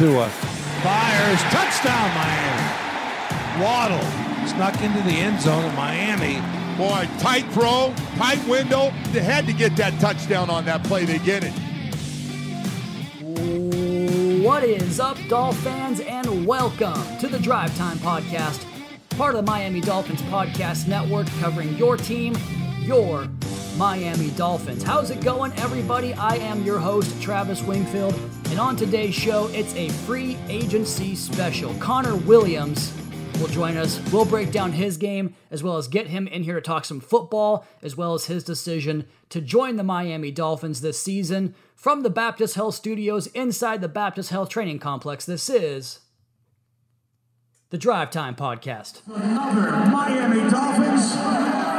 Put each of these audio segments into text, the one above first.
Tua. Fires. Touchdown, Miami. Waddle snuck into the end zone of Miami. Boy, tight throw, tight window. They had to get that touchdown on that play. They get it. What is up, Dolph fans, and welcome to the Drive Time Podcast, part of the Miami Dolphins Podcast Network, covering your team, your Miami Dolphins. How's it going, everybody? I am your host, Travis Wingfield, and on today's show, it's a free agency special. Connor Williams will join us. We'll break down his game, as well as get him in here to talk some football, as well as his decision to join the Miami Dolphins this season. From the Baptist Health Studios inside the Baptist Health Training Complex, this is the Drive Time Podcast. Another Miami Dolphins.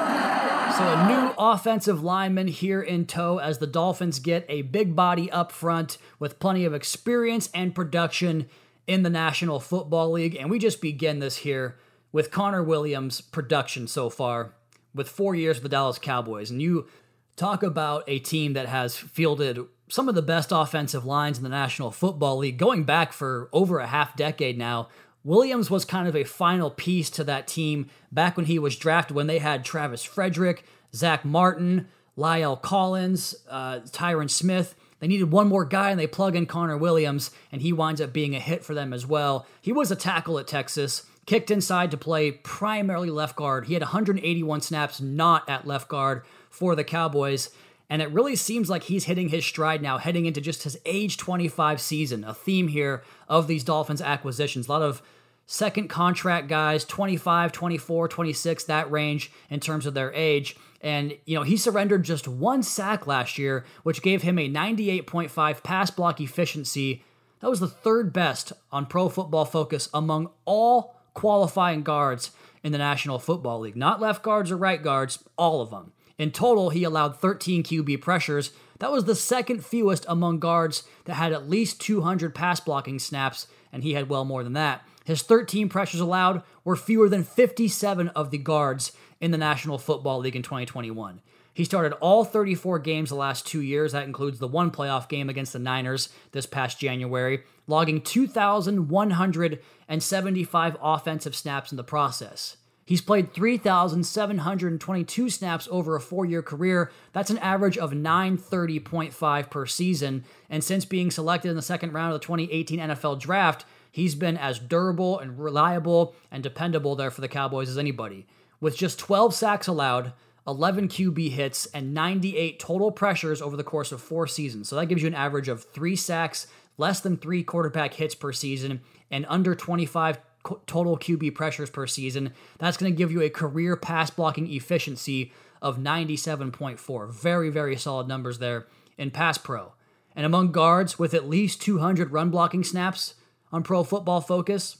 So a new offensive lineman here in tow as the Dolphins get a big body up front with plenty of experience and production in the National Football League. And we just begin this here with Connor Williams' production so far with 4 years with the Dallas Cowboys. And you talk about a team that has fielded some of the best offensive lines in the National Football League, going back for over a half decade now. Williams was kind of a final piece to that team back when he was drafted, when they had Travis Frederick, Zach Martin, Lyle Collins, Tyron Smith. They needed one more guy, and they plug in Connor Williams, and he winds up being a hit for them as well. He was a tackle at Texas, kicked inside to play primarily left guard. He had 181 snaps not at left guard for the Cowboys. And it really seems like he's hitting his stride now, heading into just his age 25 season, a theme here of these Dolphins acquisitions. A lot of second contract guys, 25, 24, 26, that range in terms of their age. And, you know, he surrendered just one sack last year, which gave him a 98.5 pass block efficiency. That was the third best on Pro Football Focus among all qualifying guards in the National Football League. Not left guards or right guards, all of them. In total, he allowed 13 QB pressures. That was the second fewest among guards that had at least 200 pass blocking snaps, and he had well more than that. His 13 pressures allowed were fewer than 57 of the guards in the National Football League in 2021. He started all 34 games the last 2 years. That includes the one playoff game against the Niners this past January, logging 2,175 offensive snaps in the process. He's played 3,722 snaps over a four-year career. That's an average of 930.5 per season. And since being selected in the second round of the 2018 NFL Draft, he's been as durable and reliable and dependable there for the Cowboys as anybody. With just 12 sacks allowed, 11 QB hits, and 98 total pressures over the course of four seasons. So that gives you an average of 3 sacks, less than 3 quarterback hits per season, and under 25 total QB pressures per season. That's going to give you a career pass blocking efficiency of 97.4. Very, very solid numbers there in pass pro. And among guards with at least 200 run blocking snaps on Pro Football Focus,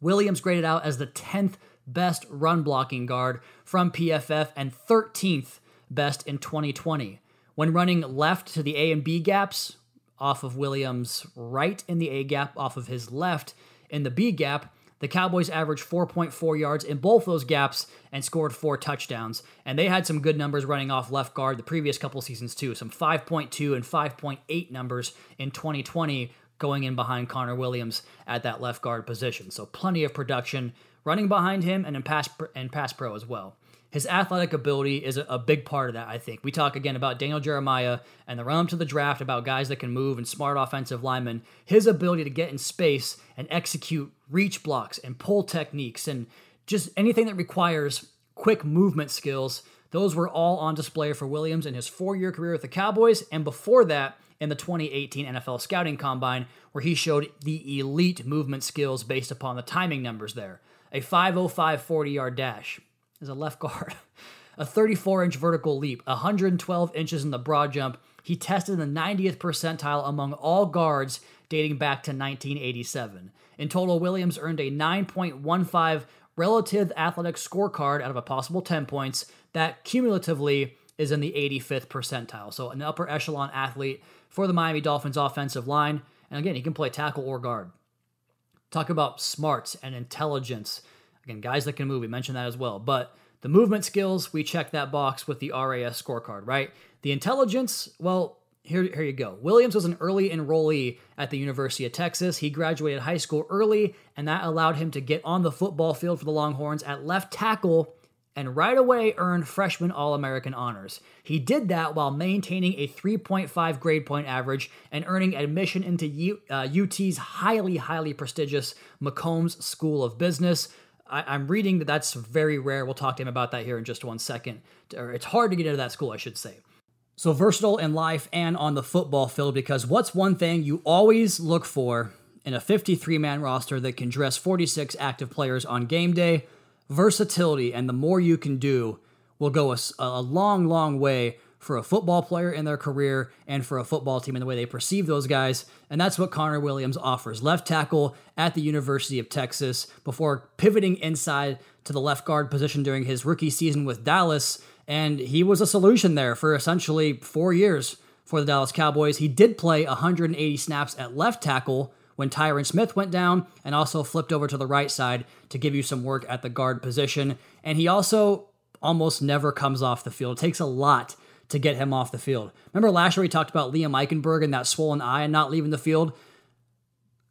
Williams graded out as the 10th best run blocking guard from PFF and 13th best in 2020. When running left to the A and B gaps off of Williams' right in the A gap, off of his left in the B gap, the Cowboys averaged 4.4 yards in both those gaps and scored 4 touchdowns. And they had some good numbers running off left guard the previous couple seasons too, some 5.2 and 5.8 numbers in 2020 going in behind Connor Williams at that left guard position. So plenty of production running behind him and in pass pro as well. His athletic ability is a big part of that, I think. We talk again about Daniel Jeremiah and the run up to the draft about guys that can move and smart offensive linemen. His ability to get in space and execute reach blocks and pull techniques and just anything that requires quick movement skills, those were all on display for Williams in his 4-year career with the Cowboys and before that in the 2018 NFL Scouting Combine, where he showed the elite movement skills based upon the timing numbers there. A 505 40-yard dash as a left guard, a 34-inch vertical leap, 112 inches in the broad jump. He tested in the 90th percentile among all guards dating back to 1987. In total, Williams earned a 9.15 relative athletic scorecard out of a possible 10 points. That cumulatively is in the 85th percentile, so an upper echelon athlete for the Miami Dolphins offensive line. And again, he can play tackle or guard. Talk about smarts and intelligence. Again, guys that can move, we mentioned that as well. But the movement skills, we check that box with the RAS scorecard, right? The intelligence, well, Here you go. Williams was an early enrollee at the University of Texas. He graduated high school early, and that allowed him to get on the football field for the Longhorns at left tackle and right away earned freshman All-American honors. He did that while maintaining a 3.5 grade point average and earning admission into UT's highly, highly prestigious McCombs School of Business. I'm reading that that's very rare. We'll talk to him about that here in just one second. It's hard to get into that school, I should say. So versatile in life and on the football field, because what's one thing you always look for in a 53-man roster that can dress 46 active players on game day? Versatility, and the more you can do will go a long, long way for a football player in their career and for a football team in the way they perceive those guys. And that's what Connor Williams offers. Left tackle at the University of Texas before pivoting inside to the left guard position during his rookie season with Dallas. And he was a solution there for essentially 4 years for the Dallas Cowboys. He did play 180 snaps at left tackle when Tyron Smith went down, and also flipped over to the right side to give you some work at the guard position. And he also almost never comes off the field. It takes a lot to get him off the field. Remember last year we talked about Liam Eichenberg and that swollen eye and not leaving the field?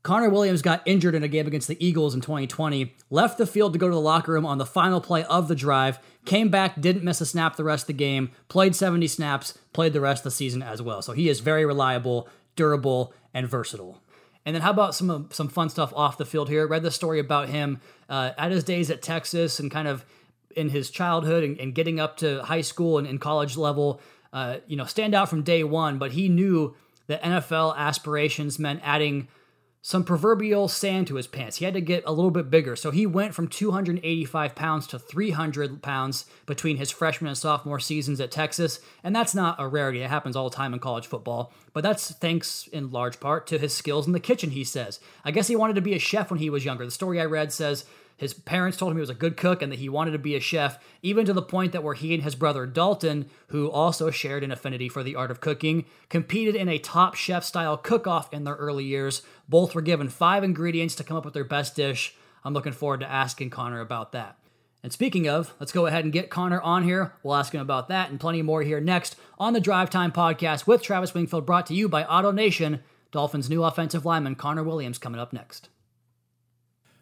Connor Williams got injured in a game against the Eagles in 2020, left the field to go to the locker room on the final play of the drive, came back, didn't miss a snap the rest of the game, played 70 snaps, played the rest of the season as well. So he is very reliable, durable, and versatile. And then how about some fun stuff off the field here? I read this story about him at his days at Texas and kind of in his childhood and getting up to high school and college level, stand out from day one, but he knew that NFL aspirations meant adding some proverbial sand to his pants. He had to get a little bit bigger. So he went from 285 pounds to 300 pounds between his freshman and sophomore seasons at Texas. And that's not a rarity. It happens all the time in college football. But that's thanks in large part to his skills in the kitchen, he says. I guess he wanted to be a chef when he was younger. The story I read says his parents told him he was a good cook and that he wanted to be a chef, even to the point that where he and his brother Dalton, who also shared an affinity for the art of cooking, competed in a Top Chef-style cook-off in their early years. Both were given 5 ingredients to come up with their best dish. I'm looking forward to asking Connor about that. And speaking of, let's go ahead and get Connor on here. We'll ask him about that and plenty more here next on the Drive Time Podcast with Travis Wingfield, brought to you by AutoNation. Dolphins' new offensive lineman, Connor Williams, coming up next.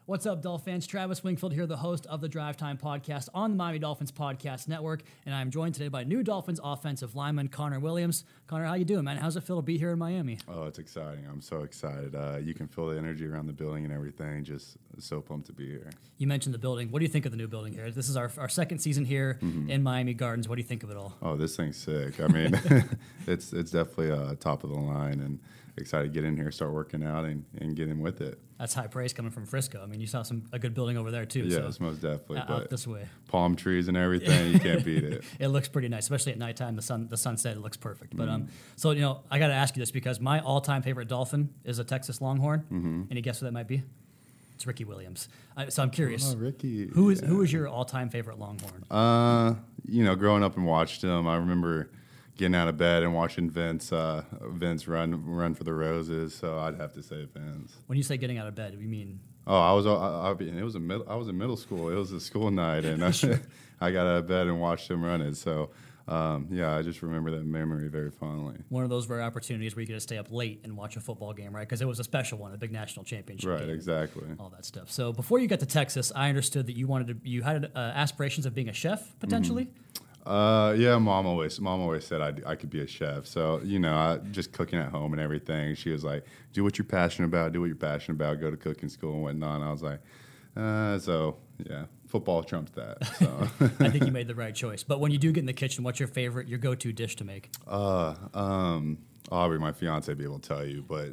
What's up, Dolph fans? Travis Wingfield here, the host of the Drive Time Podcast on the Miami Dolphins Podcast Network, and I'm joined today by new Dolphins offensive lineman Connor Williams. Connor, how you doing, man? How's it feel to be here in Miami? Oh, it's exciting. I'm so excited. You can feel the energy around the building and everything. Just so pumped to be here. You mentioned the building. What do you think of the new building here? This is our second season here in Miami Gardens. What do you think of it all? Oh, this thing's sick. I mean, it's definitely top of the line, and excited to get in here, start working out, and get in with it. That's high praise coming from Frisco. I mean, you saw a good building over there, too. Yeah, so it's most definitely. Out this way. Palm trees and everything, you can't beat it. It looks pretty nice, especially at nighttime. The sunset, it looks perfect. Mm-hmm. But so, I got to ask you this, because my all-time favorite Dolphin is a Texas Longhorn. Mm-hmm. Any guess who that might be? It's Ricky Williams. So I'm curious. Oh, Ricky. Who is your all-time favorite Longhorn? Growing up and watched him, I remember getting out of bed and watching Vince run for the roses, so I'd have to say Vince. When you say getting out of bed, you mean? Oh, I was in middle school. It was a school night, and I got out of bed and watched him run it. So, I just remember that memory very fondly. One of those rare opportunities where you get to stay up late and watch a football game, right? Because it was a special one, a big national championship game. Right, exactly. All that stuff. So before you got to Texas, I understood that you had aspirations of being a chef potentially. Mm-hmm. Mom always said I could be a chef. So, just cooking at home and everything. She was like, do what you're passionate about, go to cooking school and whatnot. And I was like, football trumps that. So. I think you made the right choice. But when you do get in the kitchen, what's your go-to dish to make? Aubrey, my fiance, be able to tell you, but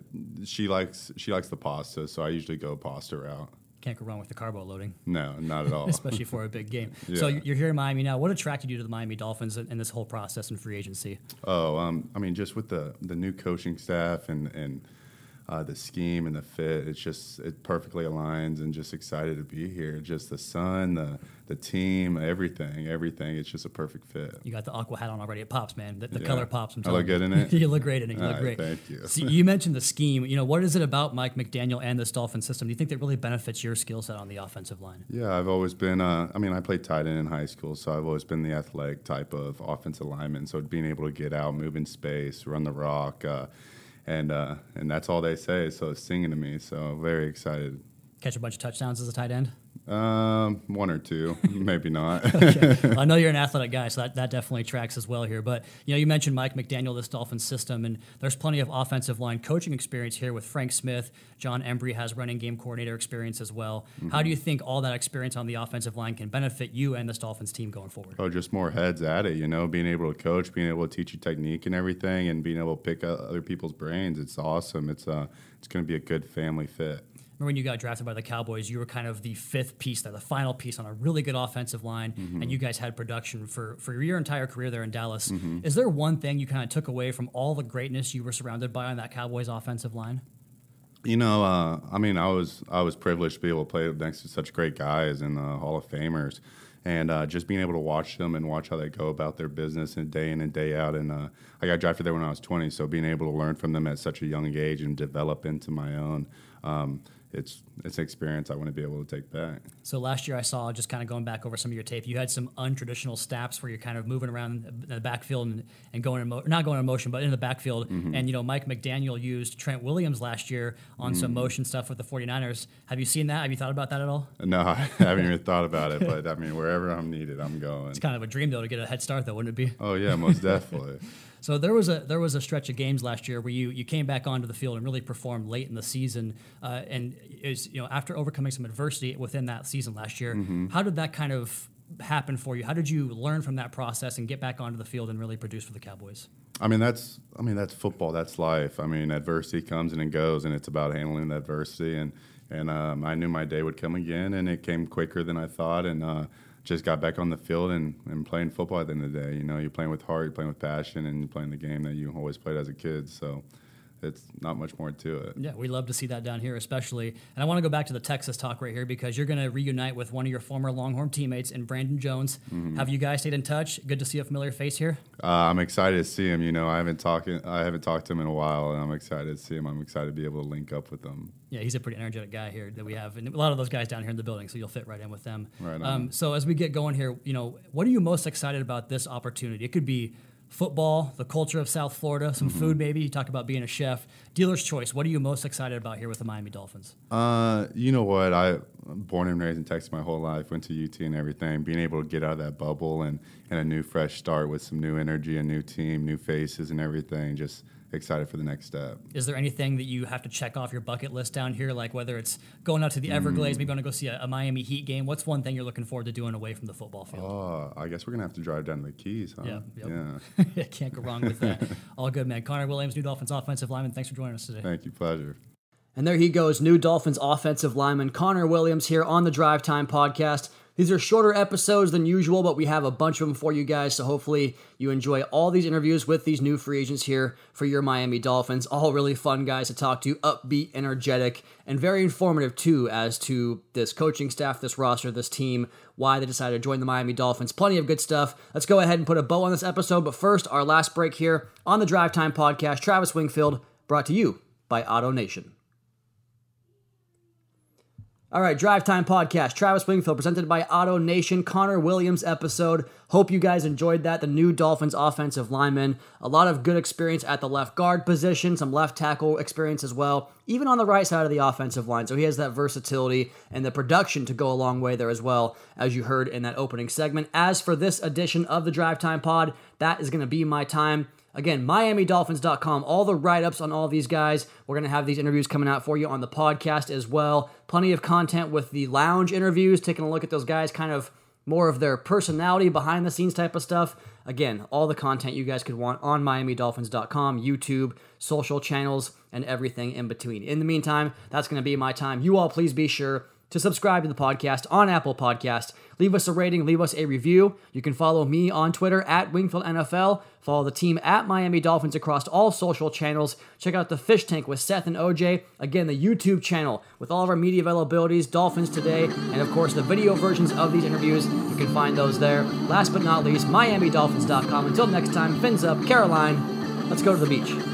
she likes the pasta. So I usually go pasta route. Can't go wrong with the carbo loading. No, not at all. Especially for a big game. Yeah. So you're here in Miami now. What attracted you to the Miami Dolphins and this whole process and free agency? Oh, just with the new coaching staff and The scheme and the fit, it's just, it perfectly aligns, and just excited to be here. Just the sun, the team, everything. It's just a perfect fit. You got the aqua hat on already. It pops, man. The yeah. color pops. I look good in it? You look great in it. You look great. Thank you. So you mentioned the scheme. You know, what is it about Mike McDaniel and this Dolphin system? Do you think that really benefits your skill set on the offensive line? Yeah, I've always been, I played tight end in high school, so I've always been the athletic type of offensive lineman. So being able to get out, move in space, run the rock, and that's all they say, so it's singing to me, so very excited. Catch a bunch of touchdowns as a tight end? One or two, maybe not. Okay. Well, I know you're an athletic guy, so that definitely tracks as well here. But, you know, you mentioned Mike McDaniel, this Dolphins system, and there's plenty of offensive line coaching experience here with Frank Smith. John Embry has running game coordinator experience as well. Mm-hmm. How do you think all that experience on the offensive line can benefit you and this Dolphins team going forward? Oh, just more heads at it, you know, being able to coach, being able to teach you technique and everything, and being able to pick up other people's brains. It's awesome. It's going to be a good family fit. When you got drafted by the Cowboys, you were kind of the fifth piece, the final piece on a really good offensive line, mm-hmm. and you guys had production for your entire career there in Dallas. Mm-hmm. Is there one thing you kind of took away from all the greatness you were surrounded by on that Cowboys offensive line? You know, I was privileged to be able to play next to such great guys and Hall of Famers, and just being able to watch them and watch how they go about their business and day in and day out. And I got drafted there when I was 20, so being able to learn from them at such a young age and develop into my own. It's an experience I want to be able to take back. So last year I saw, just kind of going back over some of your tape, you had some untraditional snaps where you're kind of moving around in the backfield and going not going in motion, but in the backfield. Mm-hmm. And, you know, Mike McDaniel used Trent Williams last year on mm-hmm. some motion stuff with the 49ers. Have you seen that? Have you thought about that at all? No, I haven't even thought about it. But, I mean, wherever I'm needed, I'm going. It's kind of a dream, though, to get a head start, though, wouldn't it be? Oh, yeah, most definitely. So there was a stretch of games last year where you came back onto the field and really performed late in the season, and is, you know, after overcoming some adversity within that season last year, mm-hmm. how did that kind of happen for you? How did you learn from that process and get back onto the field and really produce for the Cowboys? I mean that's football, that's life. I mean, adversity comes and it goes, and it's about handling the adversity. And I knew my day would come again, and it came quicker than I thought, and just got back on the field and playing football at the end of the day. You know, you're playing with heart, you're playing with passion, and you're playing the game that you always played as a kid. So it's not much more to it. Yeah, we love to see that down here especially. And I want to go back to the Texas talk right here, because you're going to reunite with one of your former Longhorn teammates in Brandon Jones. Mm-hmm. Have you guys stayed in touch? Good to see a familiar face here. I'm excited to see him. You know, I haven't talked to him in a while, and I'm excited to see him. I'm excited to be able to link up with him. Yeah, he's a pretty energetic guy here that we have, and a lot of those guys down here in the building, so you'll fit right in with them. Right on. So as we get going here, you know, what are you most excited about this opportunity? It could be football, the culture of South Florida, some mm-hmm. food maybe. You talk about being a chef. Dealer's choice, what are you most excited about here with the Miami Dolphins? You know what? I'm born and raised in Texas my whole life, went to UT and everything. Being able to get out of that bubble and a new fresh start with some new energy, a new team, new faces and everything, just excited for the next step. Is there anything that you have to check off your bucket list down here, like whether it's going out to the Everglades, maybe going to go see a Miami Heat game? What's one thing you're looking forward to doing away from the football field? Oh, I guess we're going to have to drive down to the Keys, huh? Yeah. Yeah, can't go wrong with that. All good, man. Connor Williams, new Dolphins offensive lineman, thanks for joining us today. Thank you, pleasure. And there he goes, new Dolphins offensive lineman Connor Williams here on the Drive Time Podcast. These are shorter episodes than usual, but we have a bunch of them for you guys, so hopefully you enjoy all these interviews with these new free agents here for your Miami Dolphins. All really fun guys to talk to, upbeat, energetic, and very informative, too, as to this coaching staff, this roster, this team, why they decided to join the Miami Dolphins. Plenty of good stuff. Let's go ahead and put a bow on this episode, but first, our last break here on the Drive Time Podcast. Travis Wingfield, brought to you by AutoNation. All right, Drive Time Podcast, Travis Wingfield, presented by AutoNation, Connor Williams episode. Hope you guys enjoyed that. The new Dolphins offensive lineman, a lot of good experience at the left guard position, some left tackle experience as well, even on the right side of the offensive line. So he has that versatility and the production to go a long way there as well, as you heard in that opening segment. As for this edition of the Drive Time Pod, that is going to be my time. Again, MiamiDolphins.com, all the write-ups on all these guys. We're going to have these interviews coming out for you on the podcast as well. Plenty of content with the lounge interviews, taking a look at those guys, kind of more of their personality, behind-the-scenes type of stuff. Again, all the content you guys could want on MiamiDolphins.com, YouTube, social channels, and everything in between. In the meantime, that's going to be my time. You all please be sure to subscribe to the podcast on Apple Podcasts. Leave us a rating, leave us a review. You can follow me on Twitter at Wingfield NFL. Follow the team at Miami Dolphins across all social channels. Check out the Fish Tank with Seth and OJ. Again, the YouTube channel with all of our media availabilities, Dolphins Today, and of course the video versions of these interviews. You can find those there. Last but not least, MiamiDolphins.com. Until next time, fins up, Caroline. Let's go to the beach.